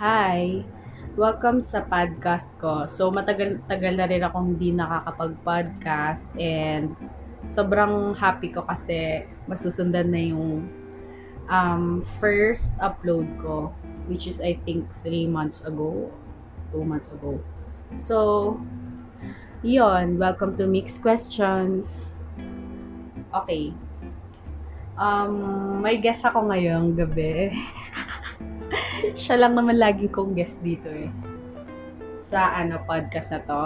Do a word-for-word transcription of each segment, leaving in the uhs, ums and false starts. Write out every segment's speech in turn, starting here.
Hi! Welcome sa podcast ko. So, matagal-tagal na rin akong di nakakapag-podcast and sobrang happy ko kasi masusundan na yung um, first upload ko, which is I think three months ago, two months ago. So, yon. Welcome to Mixed Questions. Okay. Um, may guest ako ngayong gabi. Siya lang naman laging kong guest dito eh. Sa ano, podcast na to.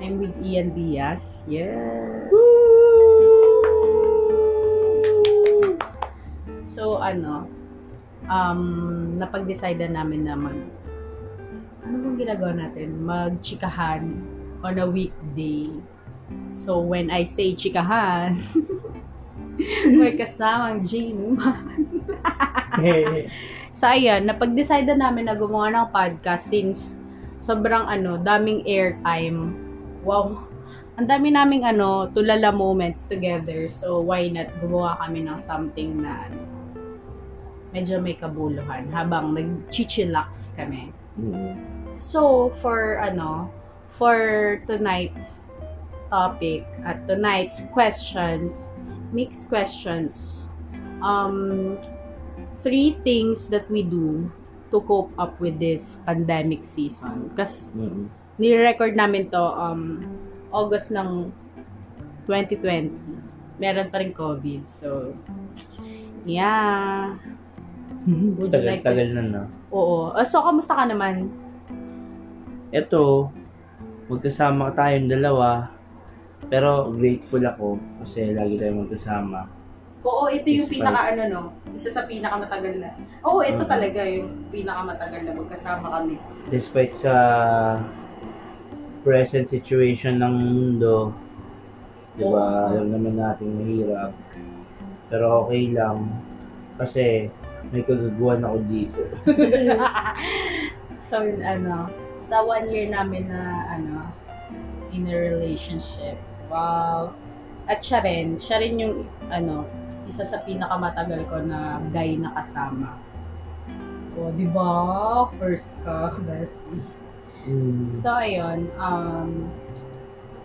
I'm with Ian Diaz. Yes! Woo! So, ano, um, napag-decide na namin na mag, ano bang ginagawa natin? Mag-chikahan on a weekday. So, when I say chikahan, may kasamang ginuman. So, ayan, napag-decide na namin na gumawa ng podcast since sobrang, ano, daming airtime. Wow! Ang dami naming, ano, tulala moments together. So, why not gumawa kami ng something na, ano, medyo may kabuluhan habang nag-chichillax kami. Mm-hmm. So, for, ano, for tonight's topic at tonight's questions, mixed questions, um, three things that we do to cope up with this pandemic season. Kasi mm-hmm. Ni-record namin to um, August ng twenty twenty. Meron pa rin COVID. So, yeah. Would tagal, like tagal na na. Oo. Uh, so, kamusta ka naman? Eto, magkasama tayong dalawa. Pero grateful ako kasi lagi tayong magkasama. Oo, ito yung Despite. pinaka ano no, isa sa pinakamatagal na. Oo, ito uh-huh. talaga yung pinakamatagal na magkasama kami. Despite sa present situation ng mundo, di ba, oh. alam naman natin mahirap. Pero okay lang kasi may kagaguhan ako dito. So, ano, sa one year namin na ano, in a relationship, wow. At siya rin, siya rin yung ano, isa sa pinakamatagal ko na guy na kasama. O, di ba? First ka, bestie. Mm. So, ayun. Um,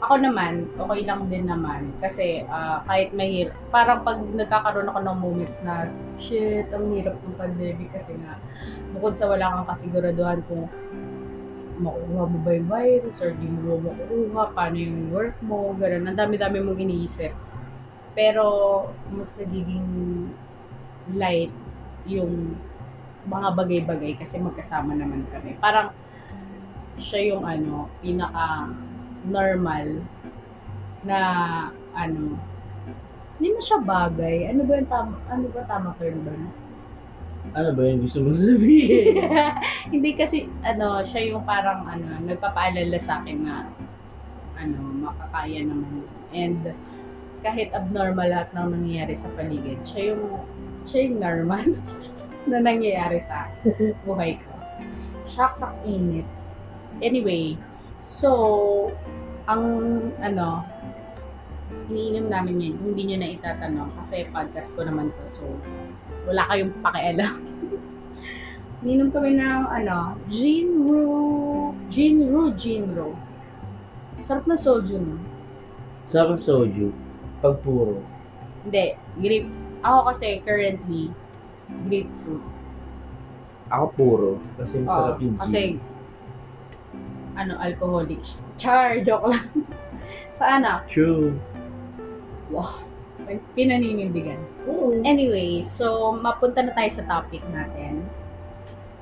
ako naman, okay lang din naman. Kasi, uh, kahit mahirap, parang pag nagkakaroon ako ng moments na, shit, ang hirap ng pandemic kasi nga, bukod sa wala kang kasiguraduhan kung makuha mo ba yung virus or di mo makuha, paano yung work mo, gano'n. Ang dami-dami mong iniisip. Pero, mas nagiging light yung mga bagay-bagay kasi magkasama naman kami. Parang, siya yung ano, pinaka-normal na, ano, hindi na siya bagay. Ano ba yung tam- ano ba tama term ba? Ano ba yung gusto mong sabihin? Hindi kasi, ano, siya yung parang, ano, nagpapaalala sa akin na, ano, makakaya naman. And, kahit abnormal lahat ng nangyayari sa paligid, siya yung, siya yung normal na nangyayari sa buhay ko. Shocks ang init. Anyway, so, ang, ano, iniinom namin yun. Hindi nyo na itatanong kasi podcast ko naman to, so, wala kayong pakialam. Iniinom kami ng, ano, Jinro, Jinro, Jinro. Sarap na soju, no? Sarap soju. Pagpuro. Hindi. Grape. Ako kasi currently, grapefruit. Ako puro. Kasi masarap yung gin. Kasi, ano, alcoholic siya. Char! Joke lang. Sa anak. True. Wow. Pinaninindigan. Ooh. Anyway, so, mapunta na tayo sa topic natin.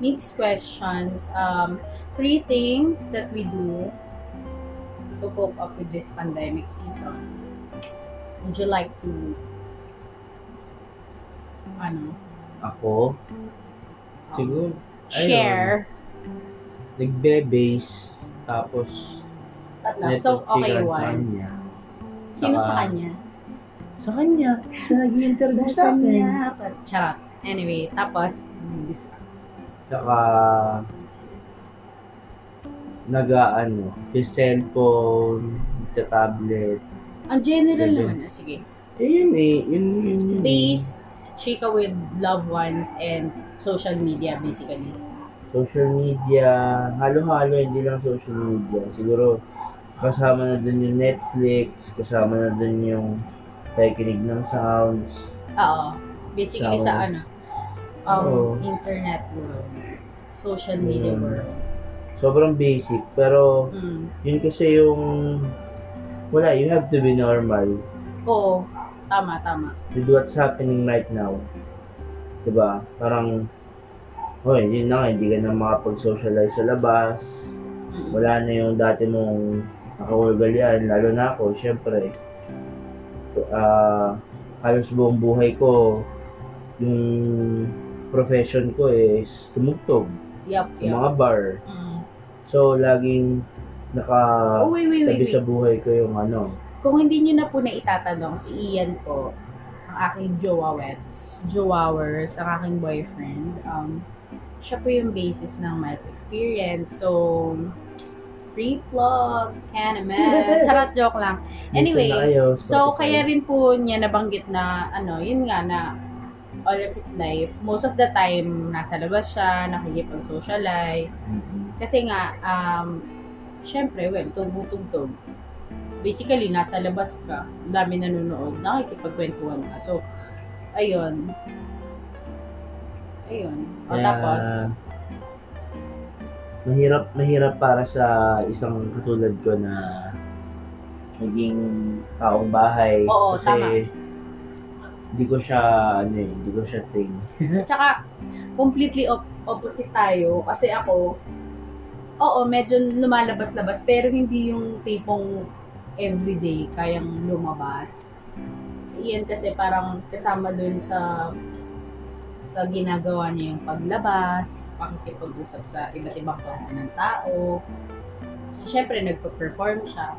Mixed questions. Um, three things that we do to cope up with this pandemic season. Would you like to, ano? Ako? Um, Siguro, share. Nagbe-base, tapos, tatlo. So, okay, one. Kanya. Sino Saka, sa kanya? Sa kanya. Siya nag-interview sa akin. Charot. Anyway, tapos, nag-discuss. Saka, nag-ano, yung cellphone, yung tablet, ang general Bebe. naman, ah, sige. Eh, yun eh. Yun, yun, yun. Base, chika with loved ones and social media, basically. social media, halo-halo, hindi lang social media. Siguro, kasama na dun yung Netflix, kasama na dun yung pakikinig ng sounds. Oo. Basically sound. Sa ano, um, oo. Internet world, social media world. Sobrang basic, pero mm. yun kasi yung, wala, you have to be normal. Oo. Tama, tama. With what's happening right now. Diba? Parang, oh, yun na nga, hindi ka na makapag-socialize sa labas. Mm-hmm. Wala na yung dati mong nakawagalian, lalo na ako, syempre. Uh, halos buong buhay ko, yung profession ko is tumugtog. Yup, yup. Mga bar. Mm-hmm. So, laging naka- oh, wait, wait, wait, tabi wait. Sa buhay ko yung ano. Kung hindi nyo na po na itatanong, si Ian po, ang aking jowawets, jowawers, ang aking boyfriend, um, siya po yung basis ng maths experience. So, free plug, anime, charot, joke lang. Anyway, kayo, so kaya rin po niya nabanggit na, ano, yun nga na, all of his life, most of the time, nasa labas siya, nakikipag-socialize. Kasi nga, um, syempre, well, tugtog-tugtog. Basically, nasa labas ka, dami nanonood, nakikipagkwentuhan ka. So, ayun. Ayun. O, yeah, tapos? Mahirap, mahirap para sa isang katulad ko na naging taong bahay. Oo, kasi tama. Hindi ko siya, ano eh, hindi ko siya thing. Tsaka, completely op- opposite tayo. Kasi ako, oo, medyo lumalabas-labas, pero hindi yung tipong everyday kayang lumabas. Si Ian kasi parang kasama dun sa sa ginagawa niya yung paglabas, pakikipag-usap sa iba't ibang klase ng tao. Siyempre, nagpo-perform siya.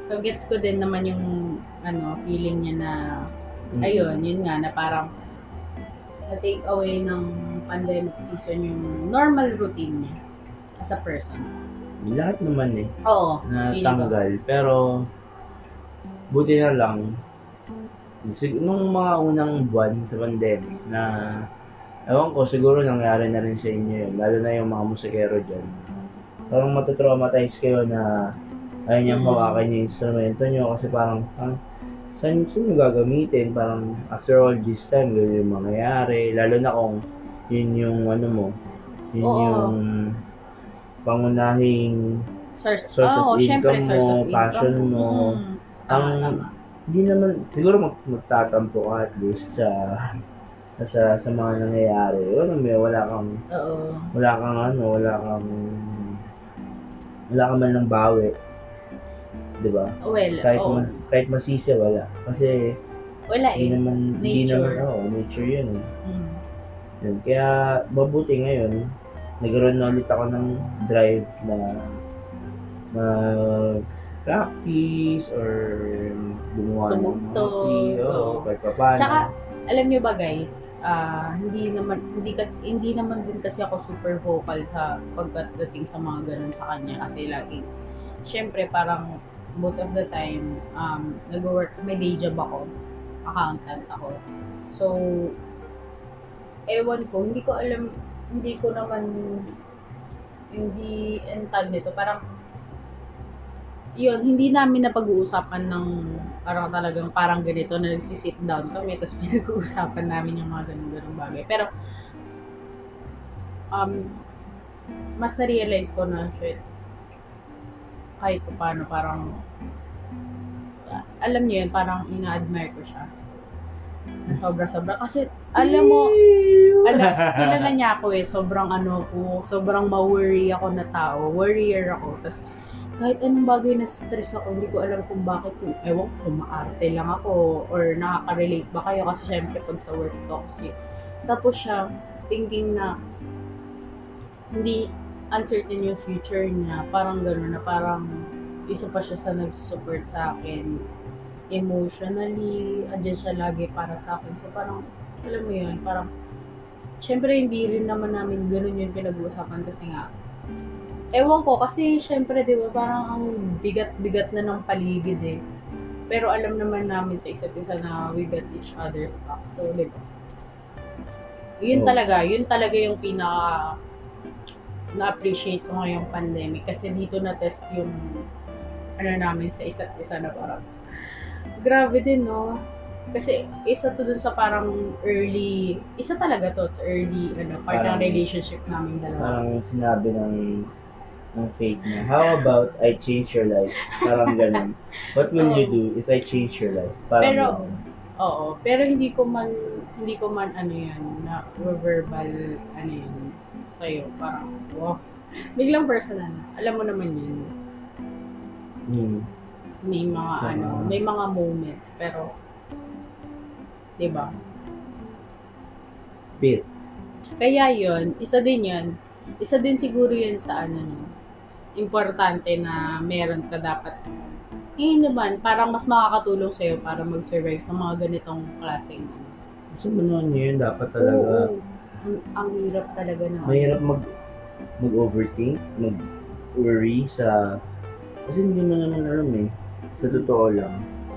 So, gets ko din naman yung ano, feeling niya na mm-hmm. ayun, yun nga, na parang na-take away ng pandemic season yung normal routine niya as a person. Lahat naman eh. Oo. Natanggal. Pero, buti na lang, nung mga unang buwan sa pandemic na, ewan ko, siguro nangyari na rin sa inyo yun, lalo na yung mga musikero dyan. Parang matatraumatize kayo na ayun yung hawakan yung instrumento nyo kasi parang, parang saan, saan yung gagamitin? Parang after all this time, yun yung mangyayari. Lalo na kung yun yung ano mo, yun oo. Yung pangunahing source, source oh, of income source mo, of passion income. Mo. Mm. Ang tama. Hindi naman, siguro mag- magtatampo ka at least sa sa, sa mga nangyayari. Ano, may wala kang, uh-oh. wala kang ano, wala kang, wala kang man ng bawi. Diba? Well, kahit, oh. ma, kahit masisi, wala. Kasi, wala eh. Hindi naman, hindi naman, oh, nature yun eh. Mm. Yun. Kaya, mabuti ngayon, nagkaroon na ulit ako ng drive na mag-practice or gumawa ng hobby o kahit pa paano. Tsaka, alam nyo ba guys, uh, hindi naman hindi kasi hindi naman din kasi ako super vocal sa pagdating sa mga ganun sa kanya kasi lagi, syempre parang most of the time, um, nag-work, may day job ako, accountant ako. So, ewan ko, hindi ko alam hindi ko naman hindi entag nito parang yun hindi namin napag-uusapan ng parang talagang parang ganito na nagsi-sit down kami tapos pinag-uusapan namin yung mga ganung-ganung bagay pero um mas na-realize ko na shit kahit pa paano parang alam niyo yun parang ina-admire ko siya na sobra-sobra kasi alam mo alam kilala niya ako eh sobrang ano ko sobrang ma-worry ako na tao worrier ako tapos kahit anong bagay na stress ako hindi ko alam kung bakit kung ewan ko maarte lang ako or nakaka-relate ba kayo kasi syempre pag sa work toxic tapos siya thinking na hindi uncertain yung future niya parang gano'n na parang isa pa siya sa nag-support sa akin emotionally, andyan siya lagi para sa akin. So, parang, alam mo yun, parang, syempre, hindi rin naman namin ganun yun pinag-uusapan kasi nga, ewan ko, kasi syempre, di ba, parang ang bigat-bigat na ng paligid eh. Pero alam naman namin sa isa't isa na we got each other's back. So, di ba? Yun oh. talaga, yun talaga yung pinaka na-appreciate ko ngayong pandemic kasi dito na-test yung ano namin sa isa't isa na parang grabe din, no? Kasi isa to dun sa parang early, isa talaga to sa early ano, part parang, ng relationship namin dalawa. Parang sinabi ng ng fake na, how about I change your life? Parang ganun. What will oh. you do if I change your life? Parang pero, ganun. Oo, pero hindi ko man, hindi ko man ano yan, na verbal ano yan sa'yo. Parang, wow. Biglang personal na. Alam mo naman yun. Hmm. May mga so, ano, may mga moments, pero, diba? Bit. Kaya yun, isa din yun. Isa din siguro yun sa ano nyo. Importante na meron ka dapat. Eh naman, parang mas makakatulong sa'yo para mag-survive sa mga ganitong klaseng. Kasi manon yun, dapat talaga. Oo, ang, ang hirap talaga na. Mahirap mag, mag-overthink, mag-worry sa... Kasi hindi mo naman alam eh. Sa totoo lang.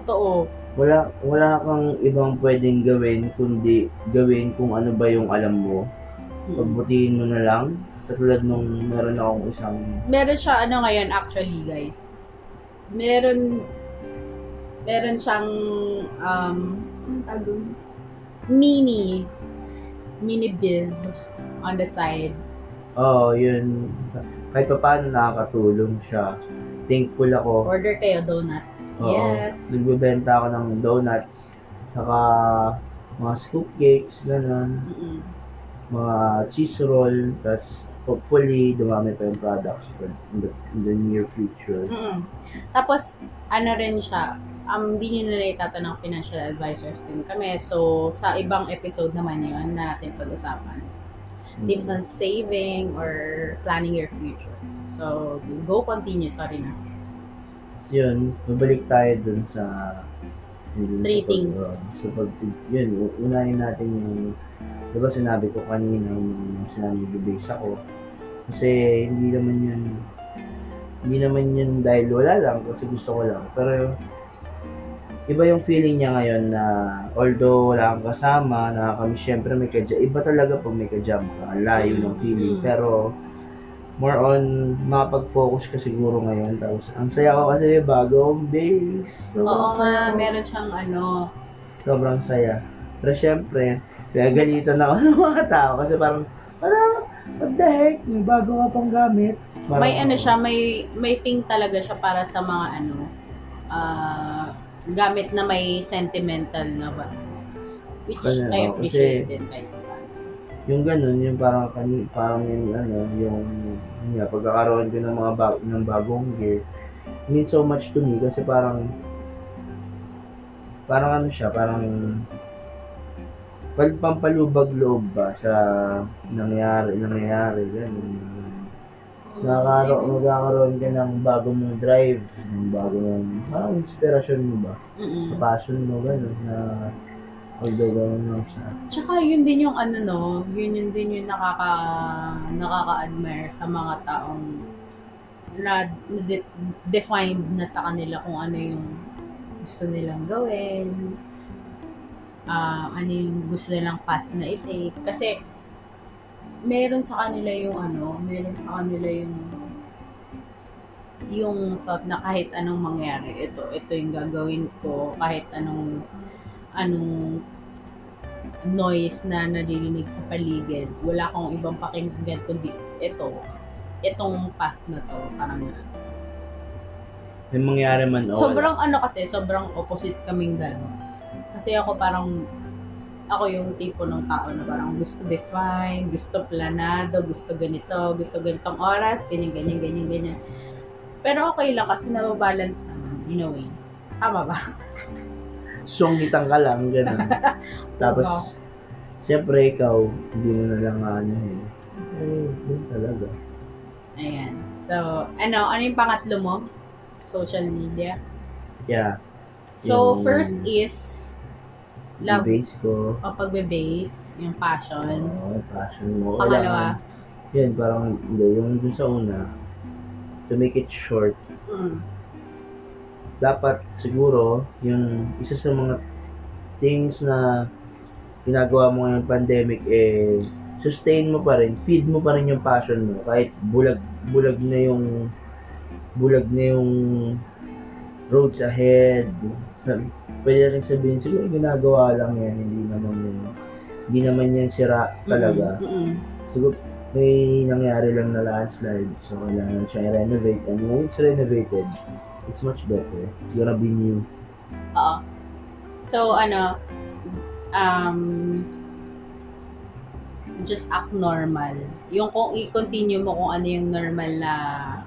Totoo. Wala, wala kang ibang pwedeng gawin kundi gawin kung ano ba yung alam mo. Pagbutihin mo na lang. Katulad nung meron akong isang... Meron siya ano ngayon actually guys. Meron... Meron siyang... Um, mini... Mini biz on the side. Oo, oh, yun. Kahit pa paano nakakatulong siya. Thankful ako. Order kayo donuts. Oo, yes. Nagbibenta ako ng donuts. Saka mga scoop cakes, ganun. Mm-mm. Mga cheese roll, tapos hopefully dumami pa yung products in the, in the near future. Mm-mm. Tapos, ano rin siya, hindi um, nyo na itatanong ng financial advisors din kami. So, sa ibang episode naman yun na natin pag-usapan. Mm-hmm. Tips on saving or planning your future. So, go continue. Sorry na. Yun, mabalik tayo dun sa... Yun, Three sa things. So, pag, yun, unahin natin yung... Diba sinabi ko kanina, sinabi yung base ako. Kasi hindi naman yun, hindi naman yun dahil wala lang, kasi gusto ko lang. Pero iba yung feeling niya ngayon na although wala kang kasama, na kami syempre may kajam, iba talaga pag may kajam ka, ang layo ng feeling. Pero more on, makapag-focus ka siguro ngayon. Tapos ang saya ko kasi bagong days. Oo nga, meron siyang ano. Sobrang saya. Pero syempre, kaya galitan ako ng mga tao kasi parang, parang, what the heck, may bago ka pang gamit. Parang, may ano siya, may, may thing talaga siya para sa mga ano, uh, gamit na may sentimental na ba. Which kanya, I appreciate din tayo. Yung ganun, yung parang, parang yung ano, yung, yung pagkakaroon ko ng mga bag, ng bagong gear, it means so much to me kasi parang, parang ano siya, parang, pag pampalubag loob ba sa nangyari, nangyari, gano'n. Magkakaroon ka ng bago mong drive, ng bago mong, parang inspirasyon mo ba? Mm-mm. Passion mo, gano'n, na pagdagawa mo siya. Tsaka yun din yung ano, no, yun yun din yung nakaka, nakaka-admire sa mga taong na-defined na, na sa kanila kung ano yung gusto nilang gawin. Uh, ano yung gusto nilang path na i-take. Kasi, meron sa kanila yung ano, meron sa kanila yung yung thought na kahit anong mangyari, ito, ito yung gagawin ko, kahit anong anong noise na naririnig sa paligid, wala akong ibang pakinggan kundi ito, itong path na to, parang na. Yung mangyari man, oh, sobrang ano kasi, sobrang opposite kaming dalawa. Kasi ako parang, ako yung tipo ng tao na parang gusto define, gusto planado, gusto ganito, gusto ganitong oras, ganyan, ganyan, ganyan, ganyan. Pero okay lang kasi nababalance naman, in a way. Tama ba? Sungitan ka lang, gano'n. Tapos, oh. Siyempre ikaw, hindi mo na lang ano eh. Eh, yun talaga. Ayan. So, ano, ano yung pangatlo mo? Social media? Yeah. So, yung... first is, love, base ko. O pagbe-base, yung passion. Oo, passion mo. Pangalawa. Yan, parang hindi. Yung dun sa una, to make it short, mm. dapat siguro, yung isa sa mga things na ginagawa mo ngayong pandemic eh, sustain mo pa rin, feed mo pa rin yung passion mo kahit bulag bulag na yung bulag na yung roads ahead. Pwede rin sabihin siguro ginagawa lang yan, hindi naman yun, hindi naman yan sira talaga. Mm-hmm. Siguro may nangyari lang na landslide, so kailangan siya i-renovate, and when it's renovated, it's much better. It's gonna be new. Oo. So ano, um, just act normal. Yung kung i-continue mo kung ano yung normal na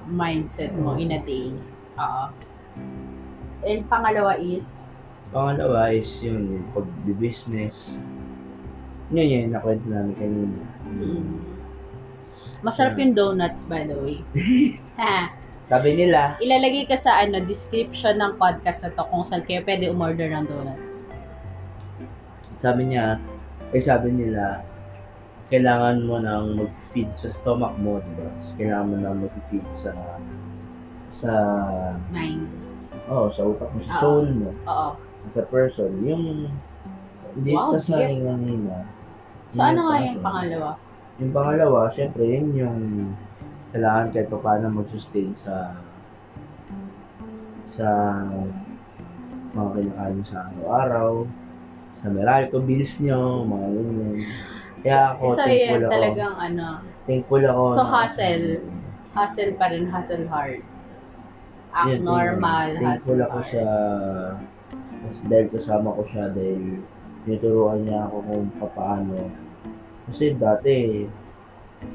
mindset mo in a day. Oo. And pangalawa is? Pangalawa is yun, yung pag-business. Yun yun, nakwento namin kanina. Mm. Masarap yung donuts, by the way. Ha? Sabi nila. Ilalagay ka sa ano, description ng podcast na to kung saan kayo pwede umorder ng donuts. Sabi niya, eh sabi nila, kailangan mo nang mag-feed sa stomach mo, diba? Kailangan mo nang mag-feed sa... sa... mind. Oo, oh, sa utak mo, sa uh-oh. Soul mo. Oo. Sa person. Yung... discuss wow, natin lang nila. So, ano nga yung pangalawa? Yung pangalawa, syempre, yun yung kailangan kahit pa paano mag-sustain sa sa mga kinakain sa araw-araw, sa Meralco bills nyo, mga ganyan. Kaya ako, so, thankful ako. Talagang ano, thankful ako. So, na, hustle. Hustle pa rin, hustle hard. Act yeah, normal, hustle hard. Thankful ako sa, dahil kasama ko siya, dahil tinuturuan niya ako kung paano. Kasi dati,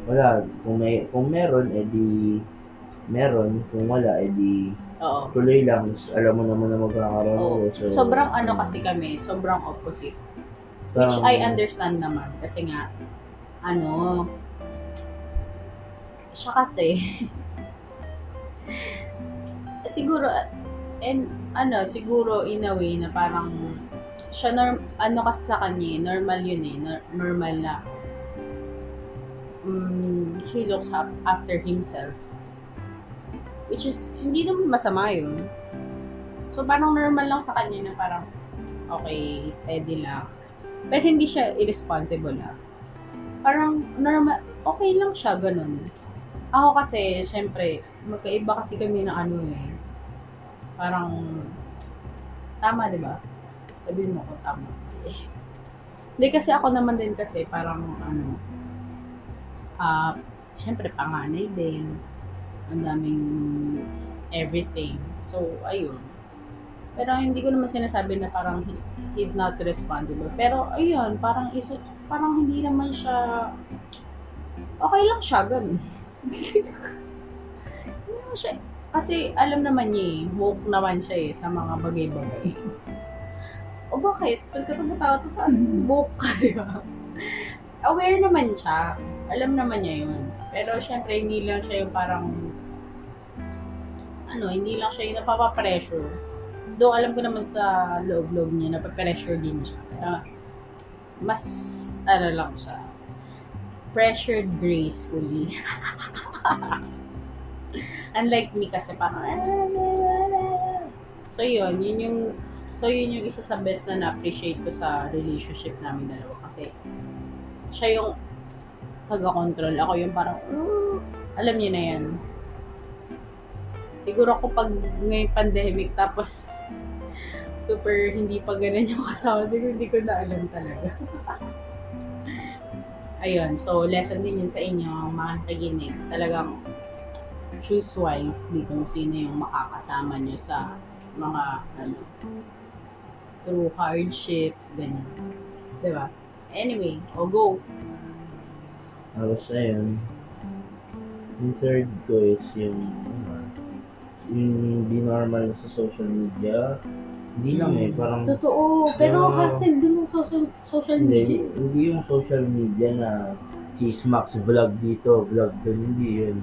wala, kung may kung meron edi meron, kung wala edi oo. Tuloy lang, alam mo naman na magkakaroon. Oo. So, sobrang um, ano kasi kami, sobrang opposite. Which um, I understand naman kasi nga ano siya kasi siguro and ano siguro in a way na parang siya norm, ano kasi sa kanya, normal yun eh, nor- normal na Um, he looks up after himself, which is hindi naman masama yun. So parang normal lang sa kanya na parang okay, steady lang, pero hindi siya irresponsible ah. Parang normal, okay lang siya ganun. Ako kasi syempre magkaiba kasi kami ng ano eh, parang tama di ba? Sabihin mo ko tama. Eh. Hindi kasi ako naman din kasi parang ano. Ah, uh, siyempre panganay din. Ang daming everything. So, ayun. Pero hindi ko naman sinasabi na parang he, he's not responsible. Pero ayun, parang isa, parang hindi naman siya okay lang siya ganun. No, siya. Kasi alam naman niya eh, woke naman siya eh sa mga bagay-bagay. O bakit? Pagka tumatawa to ka, woke ka, di ba? Aware naman siya. Alam naman niya yun. Pero syempre, hindi lang siya yung parang, ano, hindi lang siya yung napapapressure. Though alam ko naman sa loob-loob niya, napapressure din siya. Uh, mas, ano lang siya, pressured gracefully. Unlike me kasi parang, so yun, yun yung, so yun yung isa sa best na na-appreciate ko sa relationship namin dalawa. Kasi, siya yung, taga-control. Ako yung parang, mm, alam niyo na yan. Siguro ako pag ngayong pandemic, tapos super hindi pa ganun yung kasawa, siguro hindi ko na alam talaga. Ayun, so lesson din yun sa inyo, mga kaginig. Talagang choose wise dito kung sino yung makakasama nyo sa mga, ano, through hardships, ganyan. Diba? Anyway, I'll go. Tapos, ayun, yung third ko is yung, yung di normal sa social media. Hindi lang eh, parang... Totoo, pero hassle din yung social, social media. Hindi, hindi yung social media na chismax, vlog dito, vlog doon, hindi yun.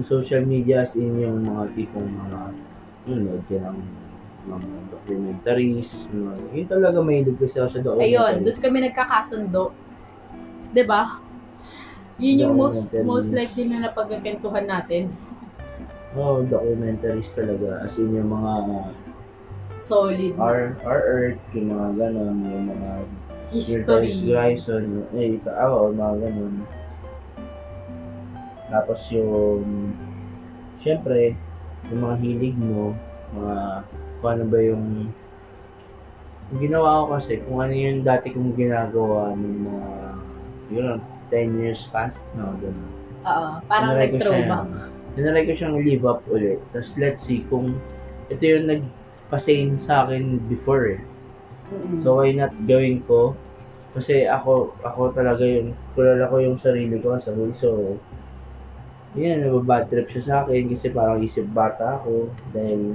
Yung social media as in yung mga tipong mga, yun, load ka ng mga documentaries, yun talaga may nagkasi ako sa doon. Ayun, doon kami nagkakasundo. Diba? Yun yung most most likely na napagkakentuhan natin. Oh, documentaries talaga. As in yung mga... solid. Our, our Earth, yung mga gano'n, yung mga history. Horizon, eh, ah, oo, mga ganun. Tapos yung, siyempre, yung mga hilig mo, mga, kung ano ba yung, yung ginawa ko kasi, kung ano yung dati kong ginagawa ng mga, yun, ten years past, no, ganun. Oo, parang nag-throwback. Tinry ko siyang live up ulit. Tapos let's see kung, ito yung nagpasain sa akin before eh. Mm-hmm. So why not gawin ko? Kasi ako ako talaga yung kulala ko yung sarili ko sa buhay. So yun, nababad trip siya sa akin kasi parang isip bata ako. Dahil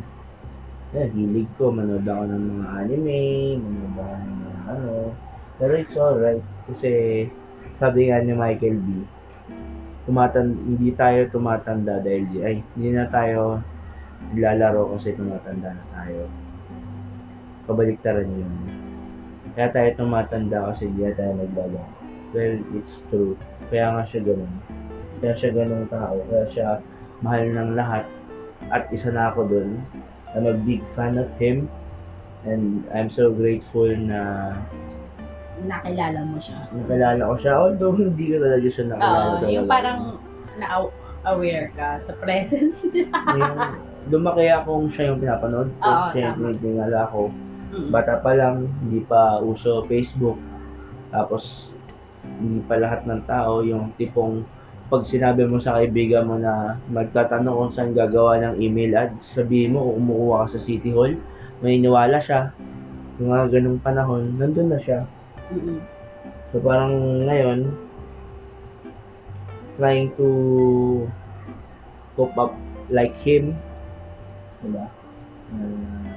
eh, hilig ko, manood ako ng mga anime, manood ako ng mga ano. Pero it's alright kasi sabi nga ni Michael B. Tumatan, hindi tayo tumatanda dahil ay, hindi na tayo lalaro kasi tumatanda na tayo. Kabaliktaran yun. Kaya tayo tumatanda kasi hindi tayo naglalaro. Well, it's true. Kaya nga siya ganun. Kaya siya ganung tao. Kaya siya mahal ng lahat. At isa na ako dun. I'm a big fan of him. And I'm so grateful na nakilala mo siya. Nakilala ko siya. Although hindi ko talaga siya nakilala. Oo, yung parang na-aware ka sa presence niya. Yung, lumaki akong siya yung pinapanood ko, oh, siya yung tinigala ko. Mm-hmm. Bata pa lang, hindi pa uso Facebook. Tapos, hindi pa lahat ng tao yung tipong pag sinabi mo sa kaibigan mo na magtatanong kung saan gagawa ng email ads, sabihin mo kung kumukuha ka sa City Hall, may iniwala siya. Yung mga ganung panahon, nandun na siya. Mm-hmm. So parang ngayon, trying to cope up like him, diba? Uh,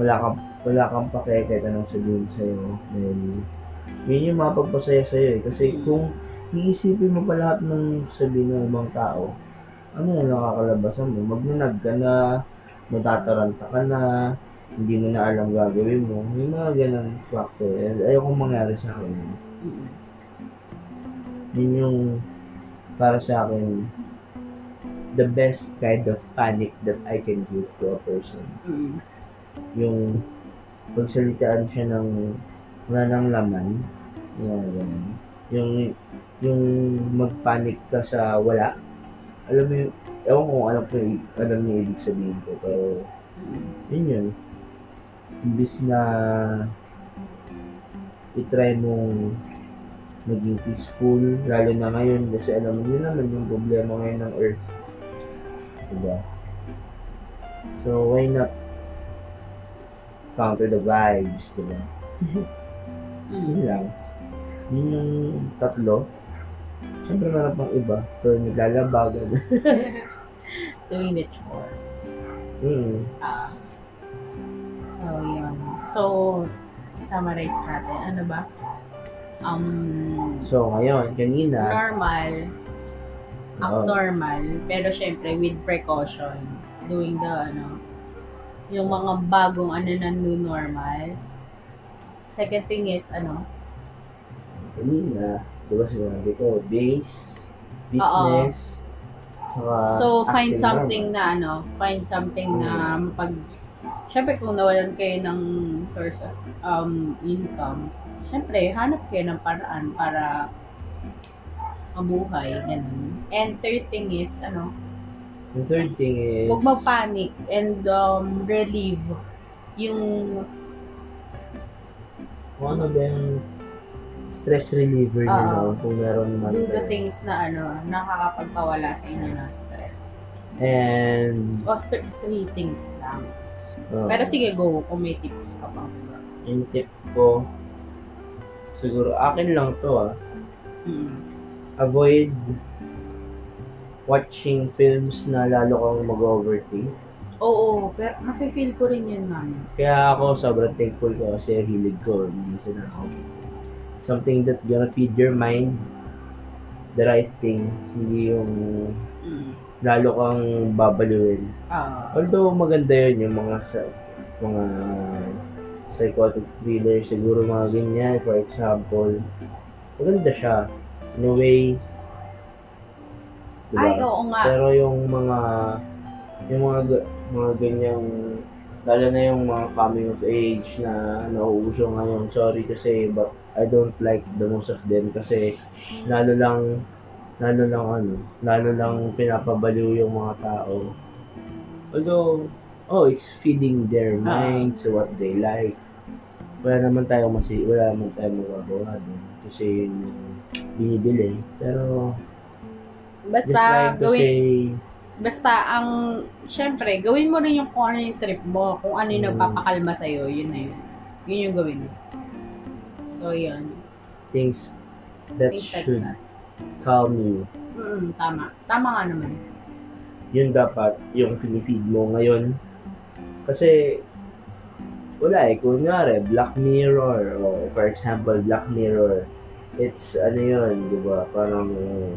wala kang, wala kang pakete tanong sabihin sa'yo. Dahil, yun yung mapagpasaya sa'yo eh. Kasi kung iisipin mo pa lahat ng sabihin ng ibang tao, ano yung nakakalabasan mo? Magnanag ka na, matataranta ka na, hindi mo na alam gagawin mo. May mga ganang factor. Ayokong mangyari sa akin. Yun yung para sa akin the best kind of panic that I can give to a person. Mm. Yung pagsalitaan siya ng wala ng laman, yung, yung, yung magpanic ka sa wala, alam mo yung, ewan ko alam ko, alam niya ibig sabihin ko, pero yun yun. Imbis na itry mong maging peaceful, lalo na ngayon, kasi alam mo yun naman yung problema ngayon ng earth. Diba? So, why not counter the vibes, diba? Yun lang. Yun yung tatlo. Siyempre, manap ng iba. So, naglalabagan. Doing it for us. Mm. Uh, so, yun. So, summarize natin. Ano ba? Um, so, ngayon, kanina. Normal. Abnormal, oh. Pero syempre with precautions, doing the ano, yung mga bagong ano na new normal. Second thing is ano? Kanina, diba sinabi ko, base, business, saka so find something normal. Na ano, find something na pag, syempre kung nawalan kayo ng source of um, income, syempre hanap kayo ng paraan para mabuhay, ganun. And third thing is, ano? The third thing is, huwag mag-panic and um, relieve yung one of them stress reliever uh, nila kung meron naman. Do the things na, ano, nakakapagpawala sa inyo ng stress. And o, th- three things lang. Uh, Pero sige, go. Kung may tips ka pa. Yung tip ko, siguro, akin lang to, ah. Mm. Avoid watching films na lalo kang mag-overthink. Oo, pero nafe-feel ko rin yun namin. Kaya ako sobrang thankful ko kasi hilig ko. Something that gonna feed your mind the right thing. Hindi yung lalo kang babaluin. Uh, Although maganda yun yung mga sa, mga psychotic thriller, siguro mga ganyan. For example, maganda siya. No way. Diba? Ay, oo nga. Pero yung mga yung mga mga ganyang Lalo na yung mga coming of age na nauuso ngayon. Sorry kasi, but I don't like the most of them kasi lalo lang, lalo lang ano, lalo lang pinapabaliw yung mga tao. Although, oh, it's feeding their minds, what they like. Wala naman tayong masi, wala naman tayong magagawa doon kasi yun yung binibili. Pero, basta like gawin. Say, basta ang, syempre, gawin mo rin yung kung ano yung trip mo, kung ano yung hmm. nagpapakalma sa'yo, yun na yun. Yun yung gawin mo. So, yun. Things that Things should like that. calm you. Mm-mm, tama. Tama nga naman. Yun dapat, yung pinifeed mo ngayon. Kasi, wala eh. Kunyari, Black Mirror, o for example, Black Mirror, it's ano yun, di ba? Parang, uh,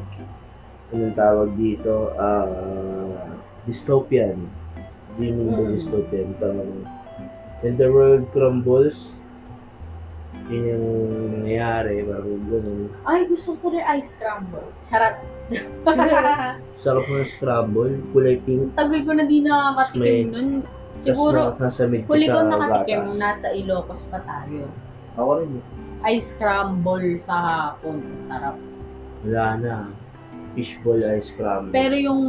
anong tawag dito, uh, dystopian. Dreaming the dystopian. Parang, when the world crumbles, yun yung nangyayari, parang ganun. Ay, gusto ko rin ay scramble. Charot. Sarap mo ng scramble, kulay pink. Tagal ko na di nakakatikim nun. Siguro, huli ko nakatikim, nasa Ilocos pa tayo. Ako rin. Ay, scramble sa hapon. Sarap. Wala na. Fishball ice scramble. Pero yung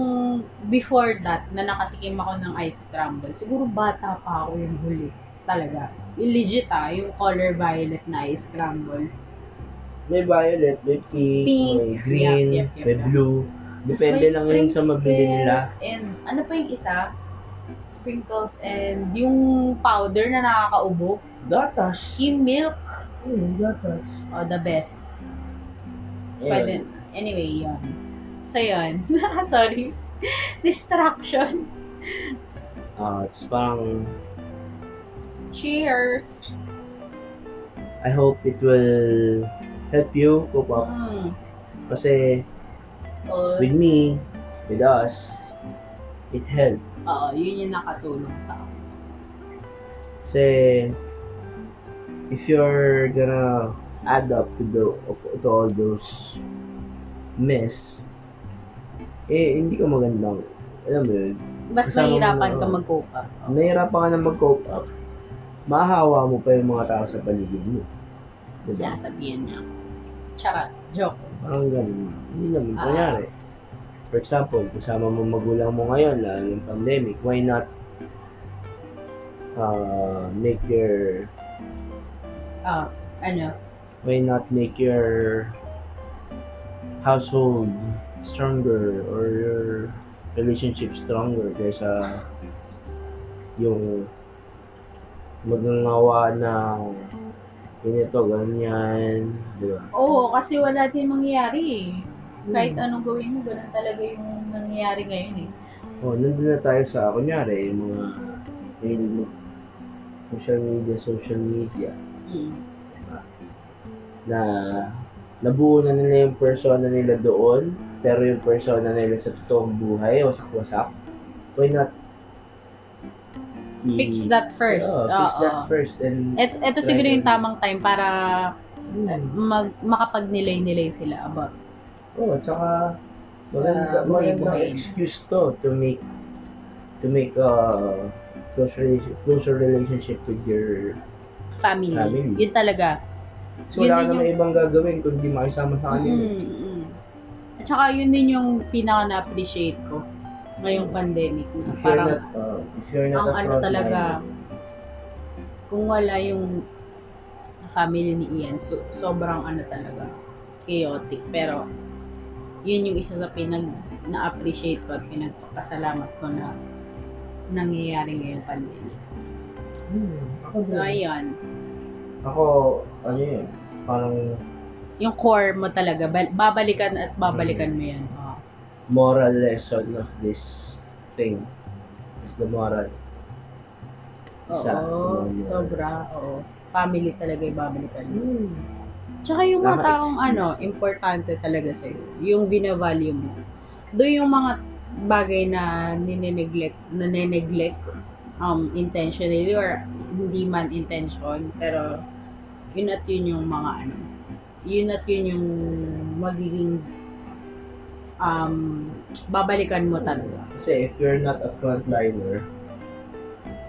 before that, na nakatikim ako ng ice scramble, siguro bata pa ako yung huli. Talaga. Legit ah, yung color violet na ice scramble. May violet, may pink, pink may green, yep, yep, yep, may blue. Depende may lang yun sa mabili nila. And ano pa yung isa? Sprinkles and yung powder na nakakaubok. Gatas. Yung milk. Mm, gatas. Oh, the best. Pwede. Anyway, yun. So, yun. Sorry. Distraction. Ah, uh, it's parang... Cheers! I hope it will help you cope up. Mm. Kasi, uh, with me, with us, it helped. Oo, uh, yun yung nakatulong sa akin. Kasi, if you're gonna add up to, the, to all those mess, eh, hindi ka magandang, alam mo yun. Mas mahirapan ka mag-cope up. Mahirapan ka na mag-cope up. Mahahawa mo pa yung mga tao sa paligid mo. Diba? Siya, sabihin niya. Charot. Joke. Parang ganun. Hindi naman uh, nangyari. For example, kasama mo magulang mo ngayon, lalo yung pandemic, why not uh, make your... Ah, uh, ano? Why not make your household stronger or your relationship stronger kaysa yung... magnangawa na ganito, ganyan, di ba? Oo, kasi wala din mangyayari eh. Kahit hmm. anong gawin mo, ganun talaga yung nangyayari ngayon eh. Oo, oh, nandun na tayo sa, kunyari, yung mga yung, social media, social media. Hmm. Diba? Na nabuo na nila yung persona nila doon, pero yung persona nila sa totoong buhay, wasak-wasak. Why not? Fix that first. Oh, fix that first. And Et, ito siguro yung tamang time para mag, makapagnilay-nilay sila about. Oh, at saka magandang excuse to to make to make a closer, closer relationship with your family. family. Yun talaga. So, yun wala naman yung... ibang gagawin kundi makisama sa kanila. Mm-hmm. At saka yun din yung pinaka-na-appreciate ko ngayong pandemic na if parang not, uh, ang ano talaga kung wala yung family ni Ian so, sobrang ano talaga chaotic pero yun yung isa sa pinag na-appreciate ko at pinagpasalamat ko na nangyayari ngayong pandemic. Hmm, ako so din. Ayun ako ano yun parang yung core mo talaga babalikan at babalikan hmm. mo yan. Moral lesson of this thing is the moral. Isa, oo, moral. Sobra, oo. Family talaga yung babalikan mo. Hmm. Tsaka yung mga taong ano, importante talaga sa'yo, yung binavalue mo. Doon yung mga bagay na nineneglect, nane-neglect um, intentionally or hindi man intention, pero yun at yun yung mga ano, yun at yun yung magiging um, babalikan mo talaga. Kasi if you're not a frontliner,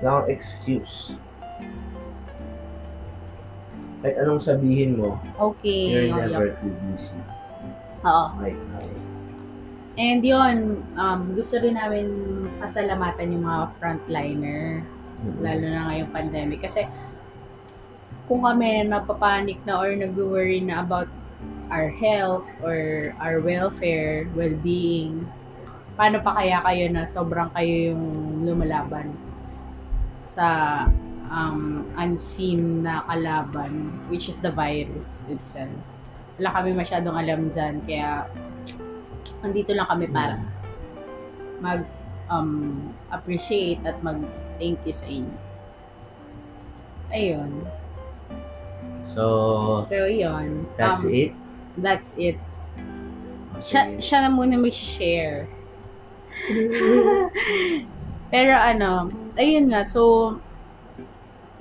wala kang excuse. Kahit anong sabihin mo, okay, you're okay. Never too busy. Oo. Right now. And yun, um, gusto rin namin pasalamatan yung mga frontliner, mm-hmm. lalo na ngayong pandemic. Kasi kung kami napapanik na or nag-worry na about our health or our welfare, well-being, paano pa kaya kayo na sobrang kayo yung lumalaban sa um, unseen na kalaban, which is the virus itself. Wala kami masyadong alam dyan, kaya andito lang kami para mag um, appreciate at mag thank you sa inyo. Ayun. So, so yun. That's um, it? That's it. Siya, siya na muna mag-share. Pero ano, ayun nga, so,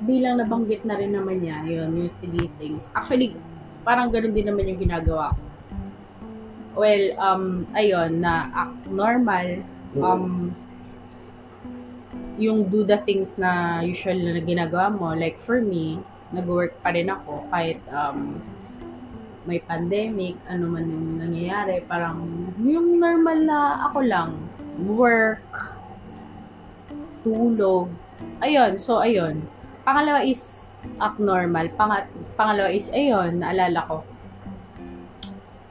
bilang nabanggit na rin naman niya, yun, yung three things. Actually, parang ganun din naman yung ginagawa ko. Well, um, ayun, na act normal, um, yung do the things na usual na ginagawa mo, like for me, nag-work pa rin ako kahit um, may pandemic, ano man yung nangyayari, parang yung normal na ako lang, work, tulog, ayun, so ayun. Pangalawa is act normal. Pang- pangalawa is, ayun, naalala ko.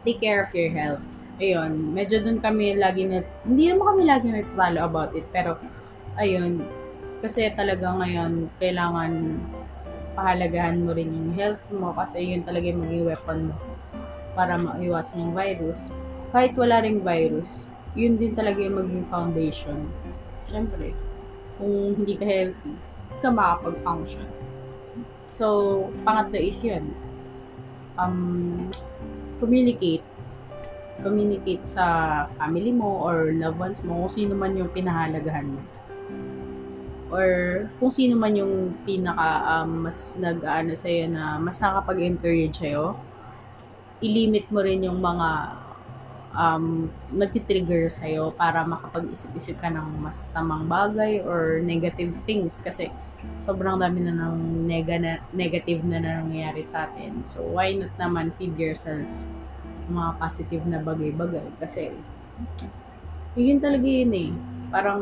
Take care of your health. Ayun, medyo dun kami lagi na, hindi naman kami lagi na natalo about it, pero, ayun, kasi talaga ngayon, kailangan pahalagahan mo rin yung health mo, kasi yun talaga yung maging weapon mo para maiwasan yung virus. Kahit wala ring virus, yun din talaga yung maging foundation. Siyempre, kung hindi ka healthy, ka makapag-function. So, pangatlo is yun. Um, communicate. Communicate sa family mo or loved ones mo kung sino man yung pinahalagahan mo. Or kung sino man yung pinaka, um, mas nag-ano sa'yo na mas nakapag-encourage sa'yo, ilimit mo rin yung mga um, magti-trigger sa'yo para makapag-isip-isip ka ng masasamang bagay or negative things kasi sobrang dami na ng nega- negative na nangyayari sa atin. So, why not naman feed yourself mga positive na bagay-bagay? Kasi, yun talaga yun eh. Parang,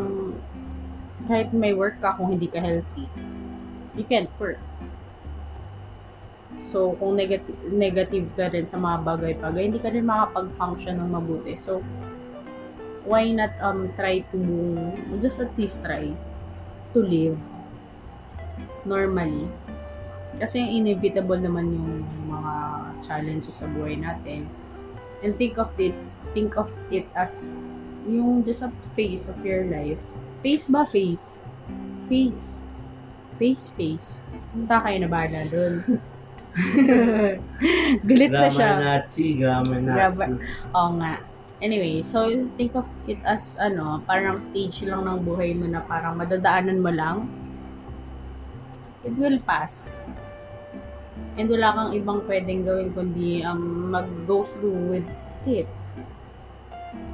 kahit may work ka, kung hindi ka healthy, you can't work. So, kung negative, negative ka rin sa mga bagay-bagay, hindi ka rin makapag-function ng mabuti. So, why not um try to, just at least try to live normally. Kasi inevitable naman yung mga challenges sa buhay natin. And think of this, think of it as yung just a phase of your life. Phase ba phase? Phase. Phase, phase. Punta kayo na ba na doon? Galit na siya. Grammanazi, grammanazi. Oo nga. Anyway, so think of it as ano, parang stage lang ng buhay mo na parang madadaanan mo lang. It will pass. And wala kang ibang pwedeng gawin kundi um, mag-go through with it.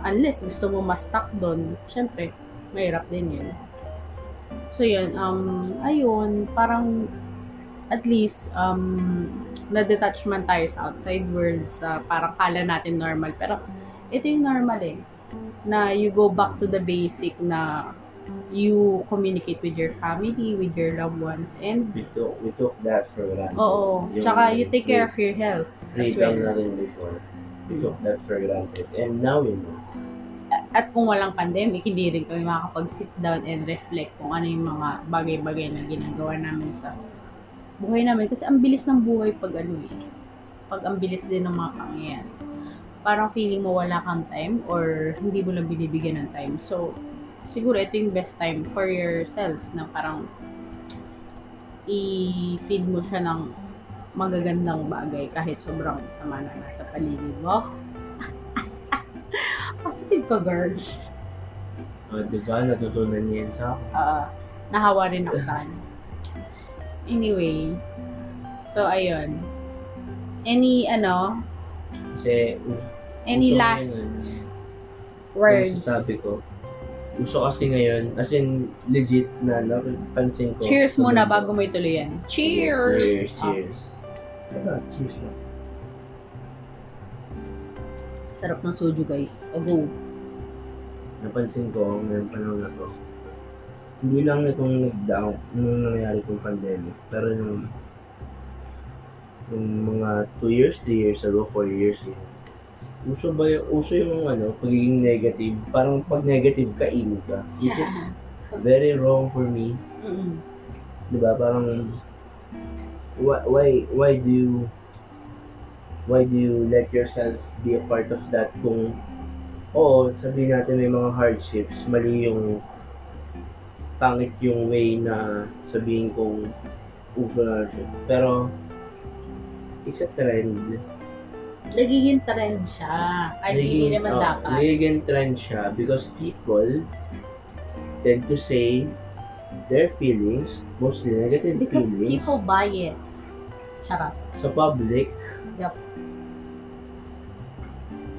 Unless gusto mo ma-stuck doon, syempre, mahirap din yun. So yun, um, ayun, parang at least um, na-detachment tayo sa outside world sa uh, parang kala natin normal. Pero ito yung normal eh, na you go back to the basic na you communicate with your family, with your loved ones, and we took, we took that for granted. Oo, yung, tsaka you take care we, of your health as well. Na rin before. We mm. took that for granted. And now we know. At kung walang pandemic, hindi rin kami makakapag-sit down and reflect kung ano yung mga bagay-bagay na ginagawa namin sa buhay namin. Kasi ang bilis ng buhay pag ano eh. Pag ang bilis din ng mga pangyayari. Parang feeling mo wala kang time or hindi mo lang binibigyan ng time. So, siguro ito yung best time for yourself na parang i-feed mo siya ng magagandang bagay kahit sobrang sama na nasa paligid mo. Positive ka, girl. Uh, diba? Natutunan niya yun sa ako. Uh, nahawa rin ako sa ano. Anyway. So, ayun. Any, ano? Kasi, any last ngayon, words? Sabi ko, uso kasi ngayon, as in legit na napansin ko. Cheers muna bago mo ituloy yan. Cheers! Cheers! Cheers! Ah. Cheers na. Sarap ng soju, guys. Ogo! Napansin ko ngayon panahon na to. Hindi lang itong nagdaang nung nangyari kong pandemic. Pero yung, yung mga two years, three years ago, four years ago, uso ba yung, uso yung ano, pagiging negative, parang pag negative ka, in ka. Which is very wrong for me. Mm-mm. Diba, parang, why, why, why do you, why do you let yourself be a part of that kung, oo, sabihin natin may mga hardships, mali yung, pangit yung way na sabihin kong uso na siya. Pero, it's a trend. Nagiging trend siya. Ay, hindi naman uh, dapat. Nagiging trend siya because people tend to say their feelings, mostly negative because feelings. Because people buy it. Shut up. Sa public. Yep.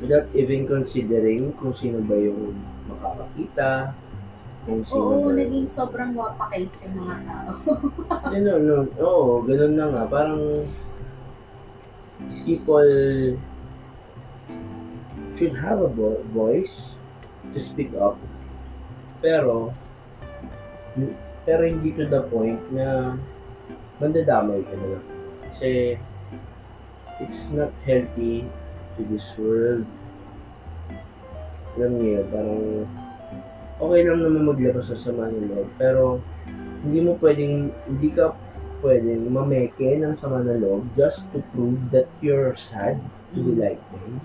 Without even considering kung sino ba yung makakakita. Kung sino. Oo, ba naging sobrang wapa kayo sa mga tao. you know, no, no. Oo, ganun na nga. Parang people should have a bo- voice to speak up, pero pero hindi to the point na mandadamay ka na lang. Kasi it's not healthy to this world. Alam niyo, parang okay lang naman maglabas sa sama ng loob, pero hindi mo pwedeng, hindi ka pwedeng mameke ng sama na loob just to prove that you're sad, to be like them,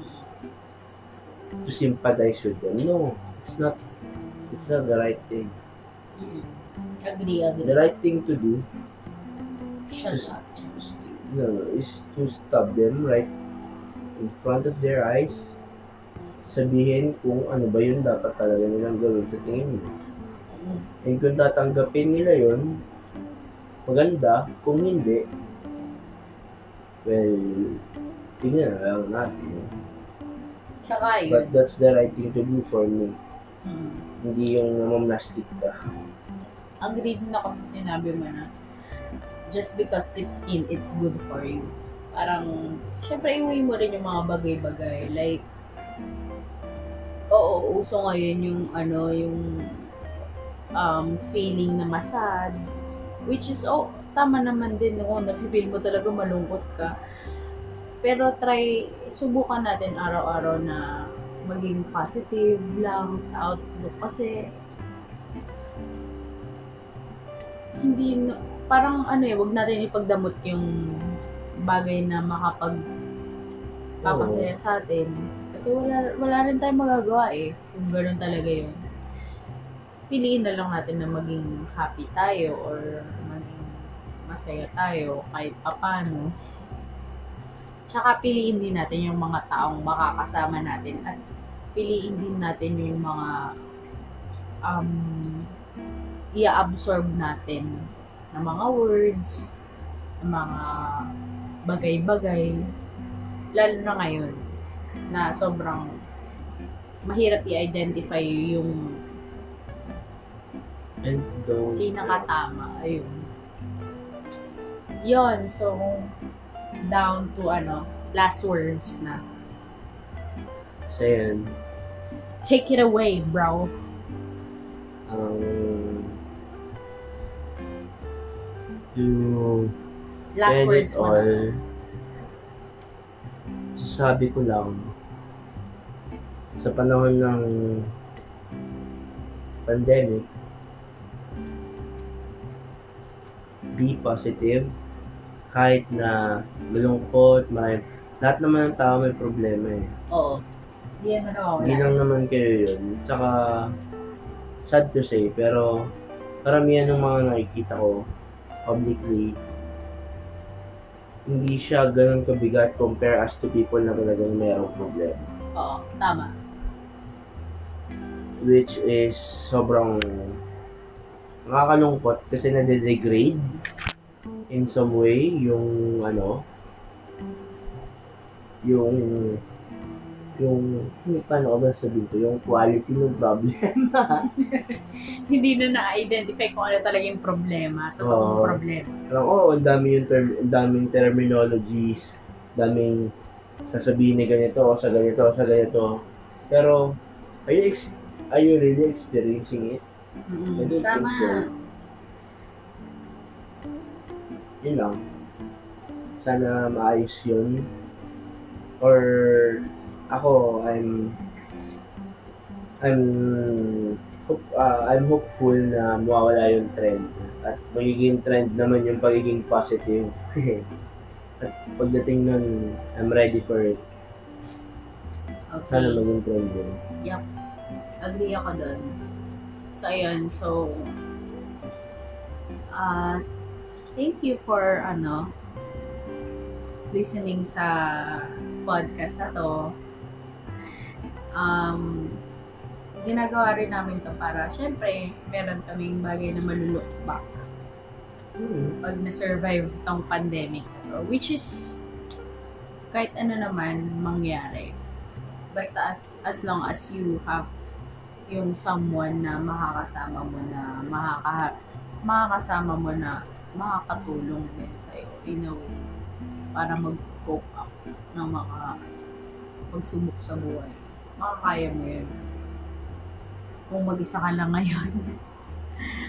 to sympathize with them. No, it's not, it's not the right thing. Agree, agree. The right thing to do Shut to, up. No, no, is to stop them right in front of their eyes. Sabihin kung ano ba yun dapat talaga nilang gawin sa tingin mo. And kung tatanggapin nila yun, maganda. Kung hindi, well, tingnan na lang natin. Tsaka yun. But that's the right thing to do for me. Hmm. Hindi yung namamlastik ka. Agree din ako sa sinabi mo na just because it's in, it's good for you. Parang, syempre iwi mo rin yung mga bagay-bagay. Like, oo, uso ngayon yung ano, yung um, feeling na masad. Which is, oh, tama naman din kung na-feel mo talaga malungkot ka. Pero try, subukan natin araw-araw na maging positive lang sa outlook. Kasi, hindi, parang ano eh, huwag natin ipagdamot yung bagay na makapag papasaya sa atin. Kasi wala, wala rin tayong magagawa eh, kung ganun talaga yun. Piliin na lang natin na maging happy tayo or maging masaya tayo kahit paano. Tsaka piliin din natin yung mga taong makakasama natin at piliin din natin yung mga um, i-absorb natin na mga words, na mga bagay-bagay. Lalo na ngayon na sobrang mahirap i-identify yung and those pinakatama, ayun. Yun, so, down to, ano, last words na. So, yun. Take it away, bro. Um, to last words mo na. Sabi ko lang, sa panahon ng pandemic, be positive, kahit na malungkot, marami, lahat naman ng tao may problema eh. Oo. Hindi yeah, no, yeah. lang naman kayo yun. Tsaka, sad to say, pero karamihan ng mga nakikita ko publicly, hindi siya ganun kabigat compare as to people na talagang mayroong problema. Oo, tama. Which is sobrang nakakalungkot kasi nade-degrade in some way yung ano yung yung, hindi paano ko ba sabihin ko, yung quality ng problema. Hindi na na-identify kung ano talaga yung problema, totoong uh, problema. Oo, oh, ang dami yung term, daming terminologies, daming sasabihin na ganito, o sa ganito, o sa ganito. Pero, are you, ex- are you really experiencing it? Mm-hmm. I don't Tama. think so. Yun lang. Sana maayos yun. Or, ako, I'm, I'm, uh, I'm hopeful na mawawala yung trend. At magiging trend naman yung pagiging positive. At pagdating nun, I'm ready for it. Okay. Sana maging trend yun. Yup. Agree ako dun. So, ayun. So, uh, thank you for, ano, listening sa podcast na to. Um, ginagawa rin namin to para, syempre, meron kaming bagay na malulook back mm. pag na-survive tong pandemic na to, which is, kahit ano naman mangyari. Basta as, as long as you have yung someone na makakasama mo na, makaka, makakasama mo na, makakatulong din sa'yo in a way, para mag-cope up ng mga pagsubok sa buhay. Makakaya mo yun. Kung mag-isa ka lang ngayon,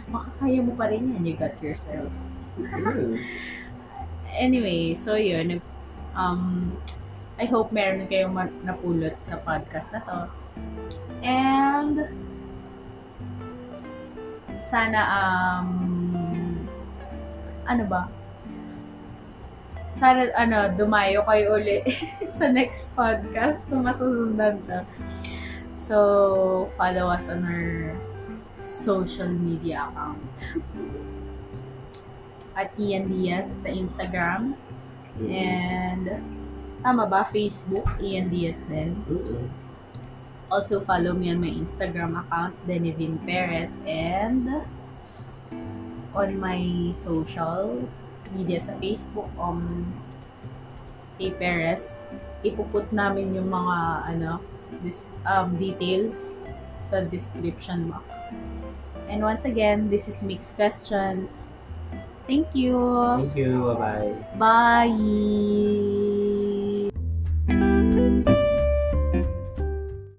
makakaya mo pa rin yan. You got yourself. Anyway, so yun. Um, I hope meron kayong napulot sa podcast na to. And sana, um, ano ba? Sana, ano, dumayo kayo uli sa next podcast na masusundan to. So, follow us on our social media account. At Ian Diaz sa Instagram. And, tama ba? Facebook, Ian Diaz din. Also, follow me on my Instagram account, Denivin Perez. And, on my social media sa Facebook, um, kay Perez, ipuput namin yung mga, ano, dis- um, details sa description box. And once again, this is Mixed Questions. Thank you! Thank you! Bye-bye! Bye!